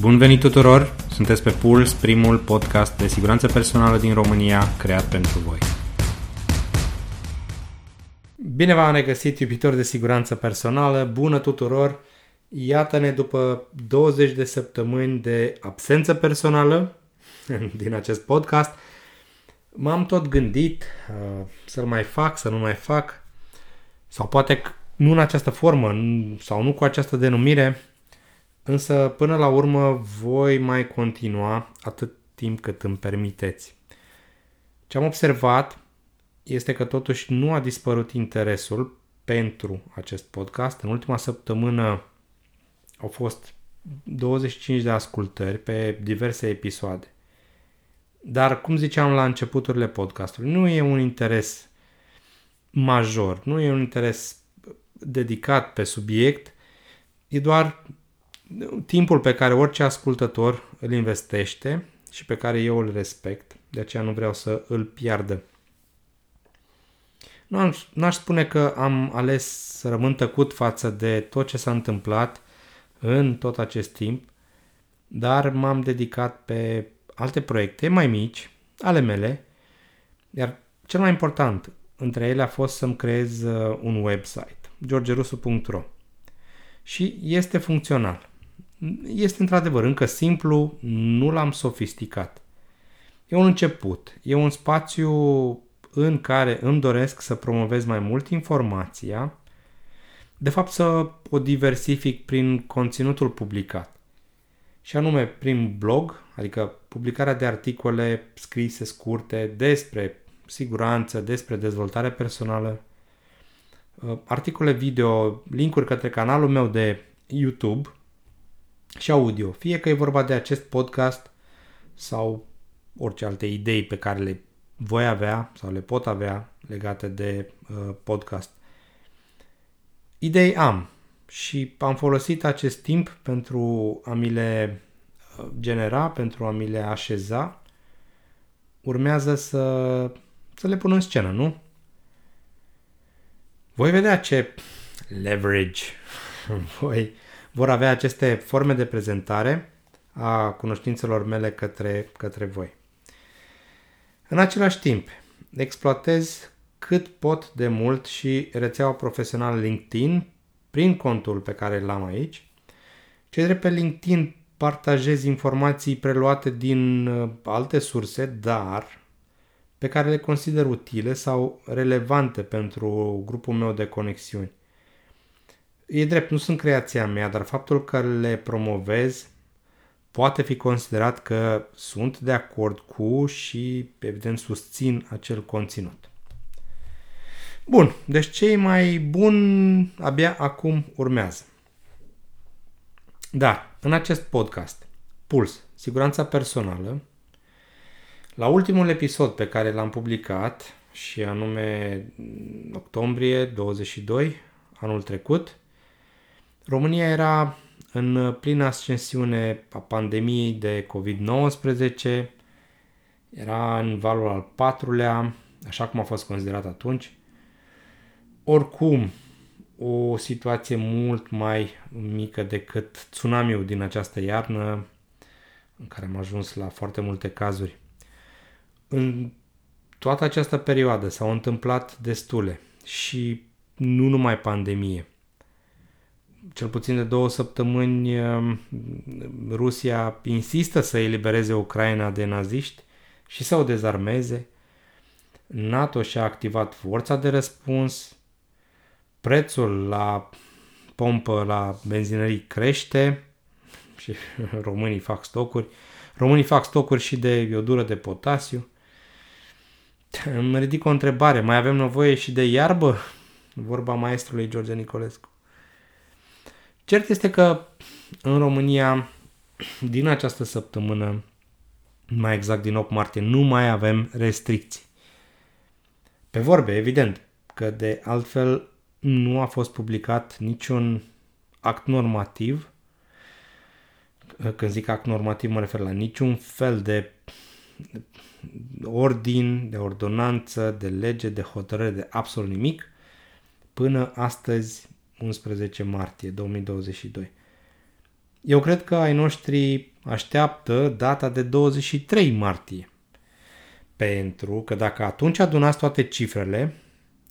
Bun venit tuturor! Sunteți pe PULS, primul podcast de siguranță personală din România creat pentru voi. Bine v-am regăsit, iubitori de siguranță personală! Bună tuturor! Iată-ne după 20 de săptămâni de absență personală din acest podcast. M-am tot gândit să-l mai fac, să nu mai fac, sau poate nu în această formă sau nu cu această denumire, însă până la urmă voi mai continua atât timp cât îmi permiteți. Ce am observat este că totuși nu a dispărut interesul pentru acest podcast. În ultima săptămână au fost 25 de ascultări pe diverse episoade. Dar, cum ziceam la începuturile podcastului, nu e un interes major, nu e un interes dedicat pe subiect, e doar timpul pe care orice ascultător îl investește și pe care eu îl respect, de aceea nu vreau să îl piardă. N-aș spune că am ales să rămân tăcut față de tot ce s-a întâmplat în tot acest timp, dar m-am dedicat pe alte proiecte mai mici, ale mele, iar cel mai important între ele a fost să-mi creez un website, georgerosu.ro, și este funcțional. Este într-adevăr încă simplu, nu l-am sofisticat. E un început, e un spațiu în care îmi doresc să promovez mai mult informația, de fapt să o diversific prin conținutul publicat. Și anume prin blog, adică publicarea de articole scrise scurte despre siguranță, despre dezvoltare personală, articole video, link-uri către canalul meu de YouTube și audio, fie că e vorba de acest podcast sau orice alte idei pe care le voi avea sau le pot avea legate de podcast. Idei am și am folosit acest timp pentru a mi le genera, pentru a mi le așeza. Urmează să le pun în scenă, nu? Voi vedea ce leverage vor avea aceste forme de prezentare a cunoștințelor mele către voi. În același timp, exploatez cât pot de mult și rețeaua profesională LinkedIn prin contul pe care l-am aici. Ce drept pe LinkedIn partajez informații preluate din alte surse, dar pe care le consider utile sau relevante pentru grupul meu de conexiuni. E drept, nu sunt creația mea, dar faptul că le promovez poate fi considerat că sunt de acord cu și, evident, susțin acel conținut. Bun, deci ce e mai bun abia acum urmează. Dar, în acest podcast, PULS, siguranța personală, la ultimul episod pe care l-am publicat, și anume octombrie 22, anul trecut, România era în plină ascensiune a pandemiei de COVID-19, era în valul al 4-lea, așa cum a fost considerat atunci. Oricum, o situație mult mai mică decât tsunamiul din această iarnă, în care am ajuns la foarte multe cazuri. În toată această perioadă s-au întâmplat destule și nu numai pandemie. Cel puțin de 2 săptămâni Rusia insistă să elibereze Ucraina de naziști și să o dezarmeze. NATO și-a activat forța de răspuns. Prețul la pompă, la benzinării crește și românii fac stocuri. Românii fac stocuri și de iodură de potasiu. Îmi ridic o întrebare, mai avem nevoie și de iarbă? Vorba maestrului George Nicolescu. Cert este că în România, din această săptămână, mai exact din 8 martie, nu mai avem restricții. Pe vorbe, evident, că de altfel nu a fost publicat niciun act normativ. Când zic act normativ, mă refer la niciun fel de ordin, de ordonanță, de lege, de hotărâre, de absolut nimic, până astăzi, 11 martie 2022. Eu cred că ai noștri așteaptă data de 23 martie. Pentru că dacă atunci adunați toate cifrele,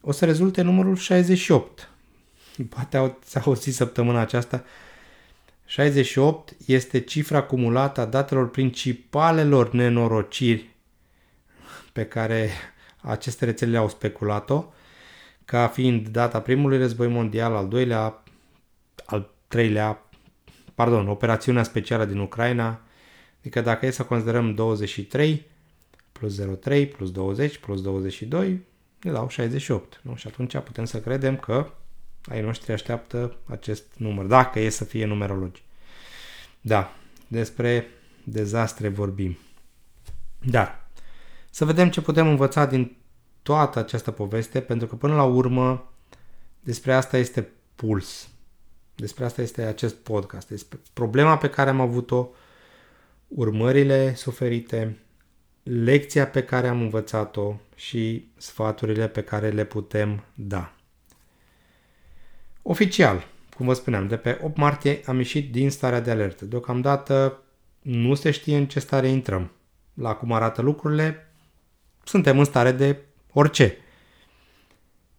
o să rezulte numărul 68. Poate ați auzit săptămâna aceasta. 68 este cifra acumulată a datelor principalelor nenorociri pe care aceste rețele au speculat-o, ca fiind data primului război mondial, al treilea, operațiunea specială din Ucraina. Adică dacă e să considerăm 23 plus 03 plus 20 plus 22, ne dau 68. Nu? Și atunci putem să credem că ai noștri așteaptă acest număr, dacă e să fie numerologi. Da, despre dezastre vorbim. Dar să vedem ce putem învăța din toată această poveste, pentru că până la urmă despre asta este PULS. Despre asta este acest podcast, despre problema pe care am avut-o, urmările suferite, lecția pe care am învățat-o și sfaturile pe care le putem da. Oficial, cum vă spuneam, de pe 8 martie am ieșit din starea de alertă. Deocamdată nu se știe în ce stare intrăm. La cum arată lucrurile, suntem în stare de orice.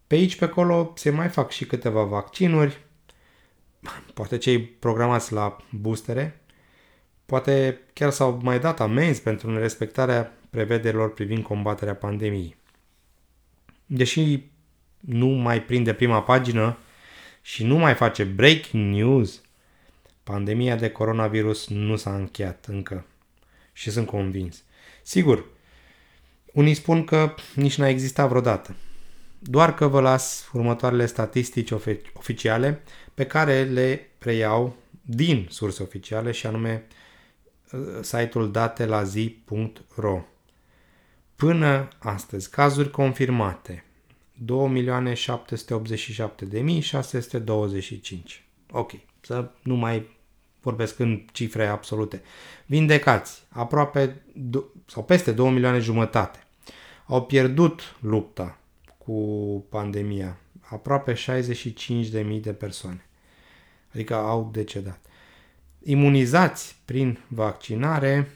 Pe aici, pe acolo, se mai fac și câteva vaccinuri, poate cei programați la boostere, poate chiar s-au mai dat amenzi pentru nerespectarea prevederilor privind combaterea pandemiei. Deși nu mai prinde prima pagină și nu mai face breaking news, pandemia de coronavirus nu s-a încheiat încă și sunt convins. Sigur, unii spun că nici n-a existat vreodată, doar că vă las următoarele statistici oficiale pe care le preiau din surse oficiale și anume site-ul date-la-zi.ro. Până astăzi, cazuri confirmate 2.787.625. Ok, să nu mai vorbesc în cifre absolute. Vindecați, aproape sau peste 2,5 milioane. Au pierdut lupta cu pandemia, aproape 65.000 de persoane. Adică au decedat. Imunizați prin vaccinare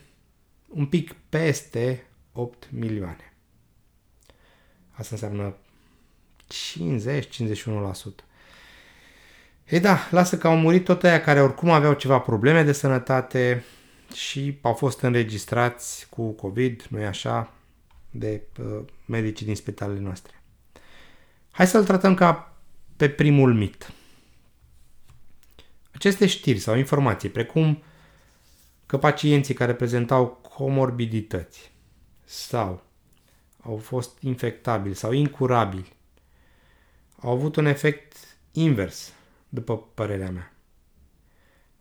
un pic peste 8 milioane. Asta înseamnă 50-51%. Ei da, lasă că au murit tot aia care oricum aveau ceva probleme de sănătate și au fost înregistrați cu COVID, nu-i așa, de medicii din spitalele noastre. Hai să-l tratăm ca pe primul mit. Aceste știri sau informații, precum că pacienții care prezentau comorbidități sau au fost infectabili sau incurabili, au avut un efect invers, după părerea mea.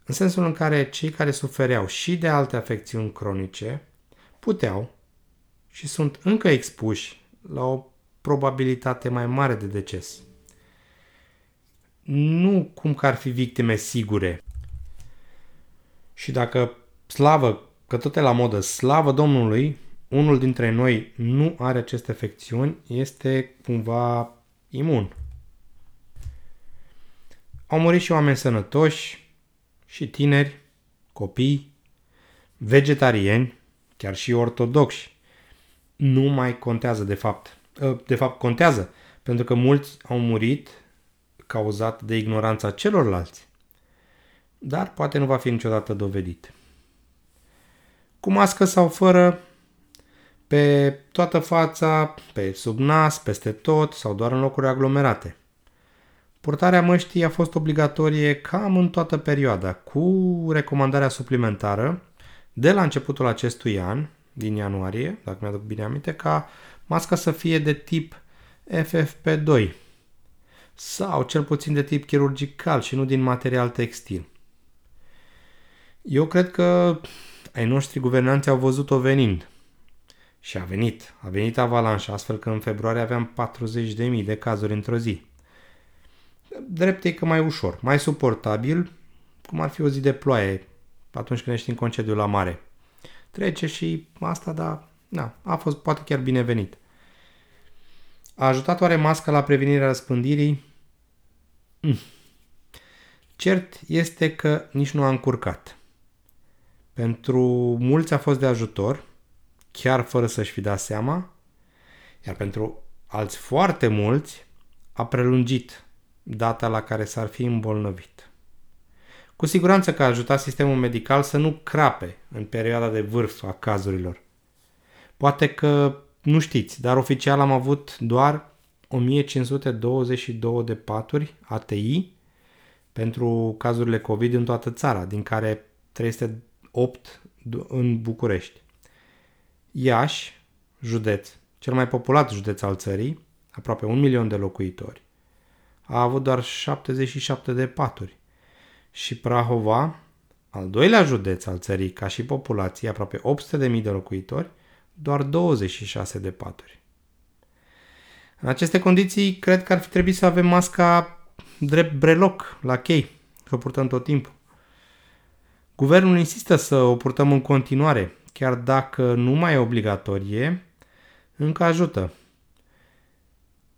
În sensul în care cei care sufereau și de alte afecțiuni cronice puteau și sunt încă expuși la o probabilitate mai mare de deces. Nu cum că ar fi victime sigure. Și dacă, slavă, că tot e la modă, slavă Domnului, unul dintre noi nu are aceste afecțiuni, este cumva imun. Au murit și oameni sănătoși, și tineri, copii, vegetariani, chiar și ortodocși. Nu mai contează de fapt. De fapt contează, pentru că mulți au murit cauzat de ignoranța celorlalți. Dar poate nu va fi niciodată dovedit. Cu mască sau fără, pe toată fața, pe sub nas, peste tot sau doar în locuri aglomerate. Purtarea măștii a fost obligatorie cam în toată perioada, cu recomandarea suplimentară de la începutul acestui an, din ianuarie, dacă mi-aduc bine aminte, ca masca să fie de tip FFP2 sau cel puțin de tip chirurgical și nu din material textil. Eu cred că ai noștri guvernanți au văzut-o venind și a venit avalanșa, astfel că în februarie aveam 40.000 de cazuri într-o zi. Drept e că mai ușor, mai suportabil, cum ar fi o zi de ploaie atunci când ești în concediu la mare. Trece și asta, dar na, a fost poate chiar binevenit. A ajutat oare masca la prevenirea răspândirii? Cert este că nici nu a încurcat. Pentru mulți a fost de ajutor, chiar fără să-și fi dat seama, iar pentru alți foarte mulți a prelungit data la care s-ar fi îmbolnăvit. Cu siguranță că a ajutat sistemul medical să nu crape în perioada de vârf a cazurilor. Poate că nu știți, dar oficial am avut doar 1522 de paturi ATI pentru cazurile COVID în toată țara, din care 308 în București. Iași, județ, cel mai populat județ al țării, aproape 1 milion de locuitori, a avut doar 77 de paturi. Și Prahova, al doilea județ al țării ca și populație, aproape 800.000 de locuitori, doar 26 de paturi. În aceste condiții, cred că ar fi trebuit să avem masca drept breloc la chei, că o purtăm tot timpul. Guvernul insistă să o purtăm în continuare, chiar dacă nu mai e obligatorie, încă ajută.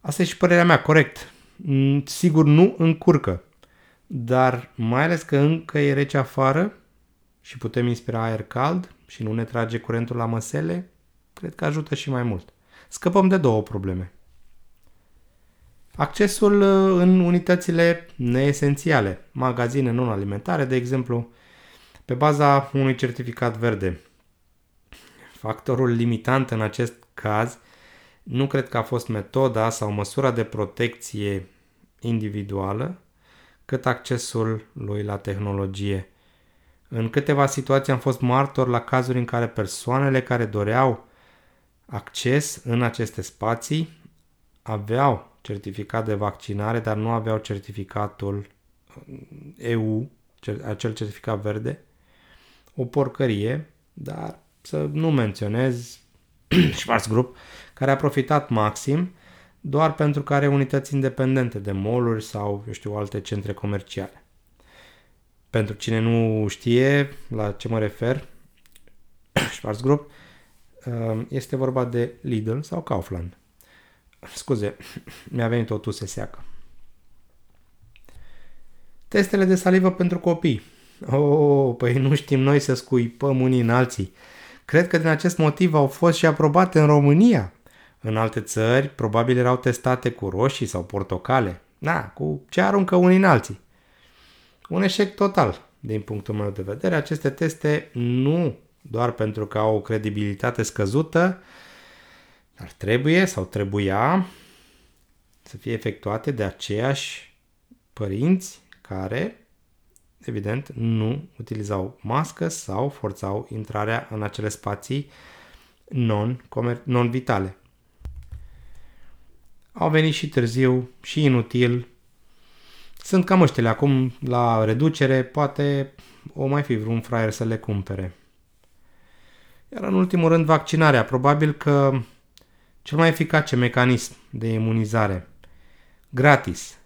Asta e și părerea mea, corect. Sigur nu încurcă, dar mai ales că încă e rece afară și putem inspira aer cald și nu ne trage curentul la măsele, cred că ajută și mai mult. Scăpăm de două probleme. Accesul în unitățile neesențiale, magazine non-alimentare, de exemplu, pe baza unui certificat verde. Factorul limitant în acest caz nu cred că a fost metoda sau măsura de protecție individuală, cât accesul lui la tehnologie. În câteva situații am fost martor la cazuri în care persoanele care doreau acces în aceste spații aveau certificat de vaccinare, dar nu aveau certificatul EU, acel certificat verde. O porcărie, dar să nu menționez Schwarz Group, care a profitat maxim doar pentru că are unități independente de mall-uri sau, alte centre comerciale. Pentru cine nu știe la ce mă refer, Schwarz Group, este vorba de Lidl sau Kaufland. Scuze, mi-a venit o tuse seacă. Testele de salivă pentru copii. Păi nu știm noi să scuipăm unii în alții. Cred că din acest motiv au fost și aprobate în România. În alte țări, probabil erau testate cu roșii sau portocale. Cu ce aruncă unii în alții. Un eșec total, din punctul meu de vedere. Aceste teste nu doar pentru că au o credibilitate scăzută, dar trebuie sau trebuia să fie efectuate de aceiași părinți care, evident, nu utilizau mască sau forțau intrarea în acele spații non-vitale. Au venit și târziu și inutil. Sunt cam ăștile acum la reducere, poate o mai fi vreun fraier să le cumpere. Iar în ultimul rând vaccinarea, probabil că cel mai eficace mecanism de imunizare. Gratis.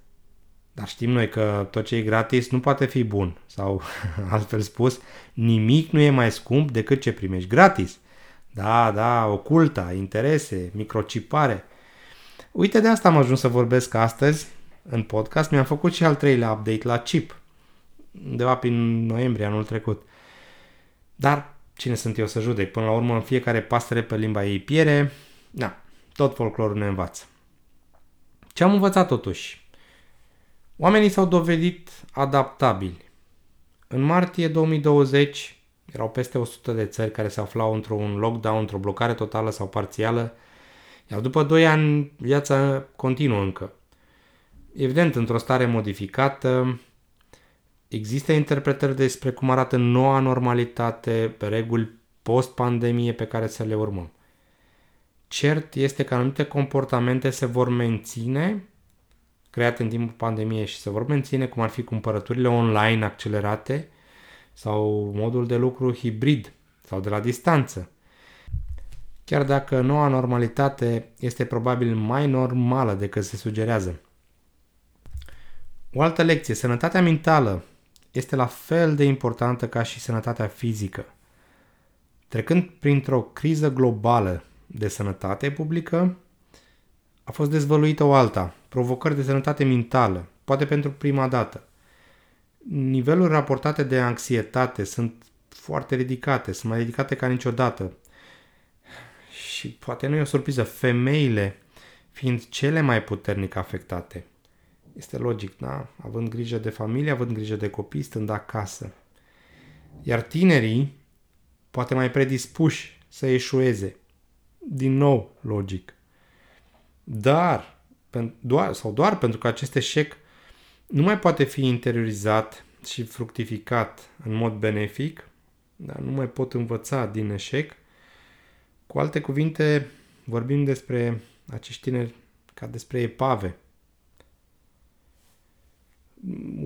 Dar știm noi că tot ce e gratis nu poate fi bun. Sau, altfel spus, nimic nu e mai scump decât ce primești gratis. Da, oculta, interese, microcipare. Uite, de asta am ajuns să vorbesc astăzi în podcast. Mi-am făcut și al treilea update la chip, undeva prin noiembrie anul trecut. Dar cine sunt eu să judec? Până la urmă, în fiecare pasăre pe limba ei piere. Tot folclorul ne învață. Ce am învățat totuși? Oamenii s-au dovedit adaptabili. În martie 2020 erau peste 100 de țări care se aflau într-un lockdown, într-o blocare totală sau parțială, iar după 2 ani viața continuă încă. Evident, într-o stare modificată, există interpretări despre cum arată noua normalitate, pe reguli post-pandemie pe care să le urmăm. Cert este că anumite comportamente se vor menține, create în timpul pandemiei și se vor menține, cum ar fi cumpărăturile online accelerate sau modul de lucru hibrid sau de la distanță. Chiar dacă noua normalitate este probabil mai normală decât se sugerează. O altă lecție, sănătatea mentală este la fel de importantă ca și sănătatea fizică. Trecând printr-o criză globală de sănătate publică, a fost dezvăluită o alta, provocări de sănătate mentală, poate pentru prima dată. Niveluri raportate de anxietate sunt foarte ridicate, sunt mai ridicate ca niciodată. Și poate nu e o surpriză, femeile fiind cele mai puternic afectate. Este logic, da? Având grijă de familie, având grijă de copii, stând acasă. Iar tinerii poate mai predispuși să eșueze. Din nou, logic. Doar pentru că acest eșec nu mai poate fi interiorizat și fructificat în mod benefic, dar nu mai pot învăța din eșec. Cu alte cuvinte, vorbim despre acești tineri ca despre epave.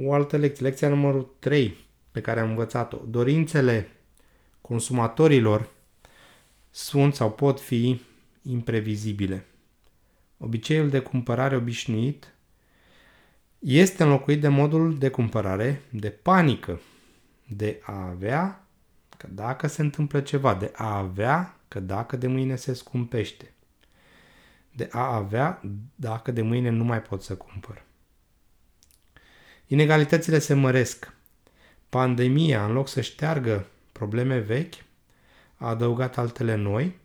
O altă lecție, lecția numărul 3 pe care am învățat-o. Dorințele consumatorilor sunt sau pot fi imprevizibile. Obiceiul de cumpărare obișnuit este înlocuit de modul de cumpărare de panică, de a avea că dacă se întâmplă ceva, de a avea că dacă de mâine se scumpește, de a avea dacă de mâine nu mai pot să cumpăr. Inegalitățile se măresc. Pandemia, în loc să șteargă probleme vechi, a adăugat altele noi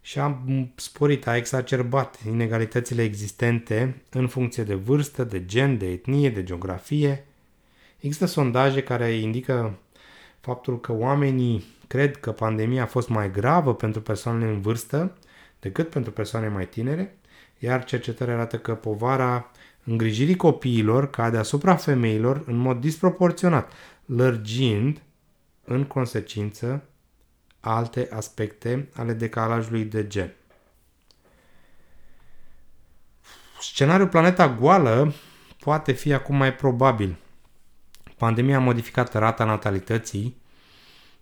și a sporit, a exacerbat inegalitățile existente în funcție de vârstă, de gen, de etnie, de geografie. Există sondaje care indică faptul că oamenii cred că pandemia a fost mai gravă pentru persoanele în vârstă decât pentru persoane mai tinere, iar cercetările arată că povara îngrijirii copiilor cade asupra femeilor în mod disproporționat, lărgind, în consecință, alte aspecte ale decalajului de gen. Scenariul planeta goală poate fi acum mai probabil. Pandemia a modificat rata natalității,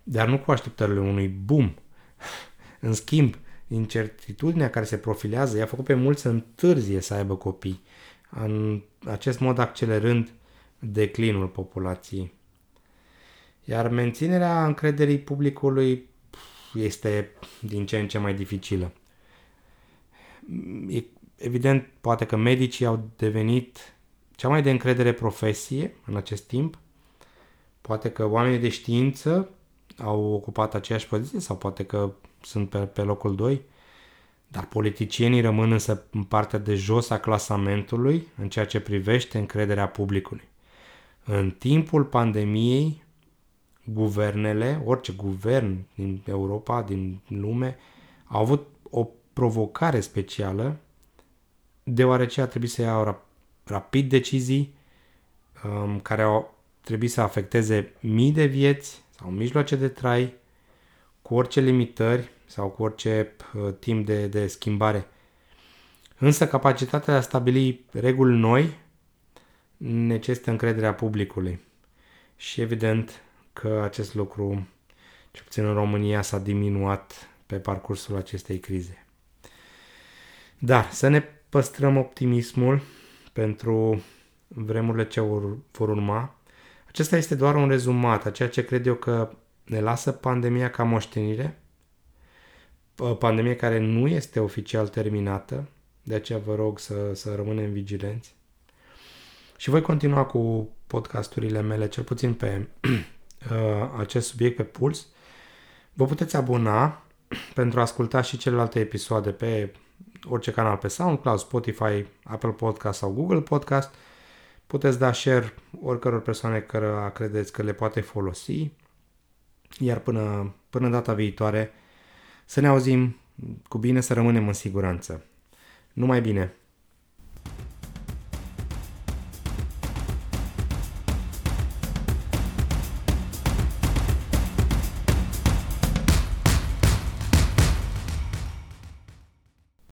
dar nu cu așteptările unui boom. În schimb, incertitudinea care se profilează i-a făcut pe mulți să întârzie să aibă copii, în acest mod accelerând declinul populației. Iar menținerea încrederii publicului este din ce în ce mai dificilă. Evident, poate că medicii au devenit cea mai de încredere profesie în acest timp. Poate că oamenii de știință au ocupat aceeași poziție sau poate că sunt pe locul 2. Dar politicienii rămân însă în partea de jos a clasamentului în ceea ce privește încrederea publicului. În timpul pandemiei, guvernele, orice guvern din Europa, din lume, au avut o provocare specială, deoarece a trebuit să iau rapid decizii care au trebuit să afecteze mii de vieți sau mijloace de trai, cu orice limitări sau cu orice timp de schimbare. Însă capacitatea de a stabili reguli noi necesită încrederea publicului. Și evident că acest lucru, cel puțin în România, s-a diminuat pe parcursul acestei crize. Dar să ne păstrăm optimismul pentru vremurile ce vor urma. Acesta este doar un rezumat a ceea ce cred eu că ne lasă pandemia ca moștenire. Pandemie care nu este oficial terminată, de aceea vă rog să rămânem vigilenți. Și voi continua cu podcasturile mele, cel puțin pe acest subiect pe Puls. Vă puteți abona pentru a asculta și celelalte episoade pe orice canal, pe SoundCloud, Spotify, Apple Podcast sau Google Podcast. Puteți da share oricăror persoane care credeți că le poate folosi. Iar până data viitoare, să ne auzim cu bine, să rămânem în siguranță. Numai bine!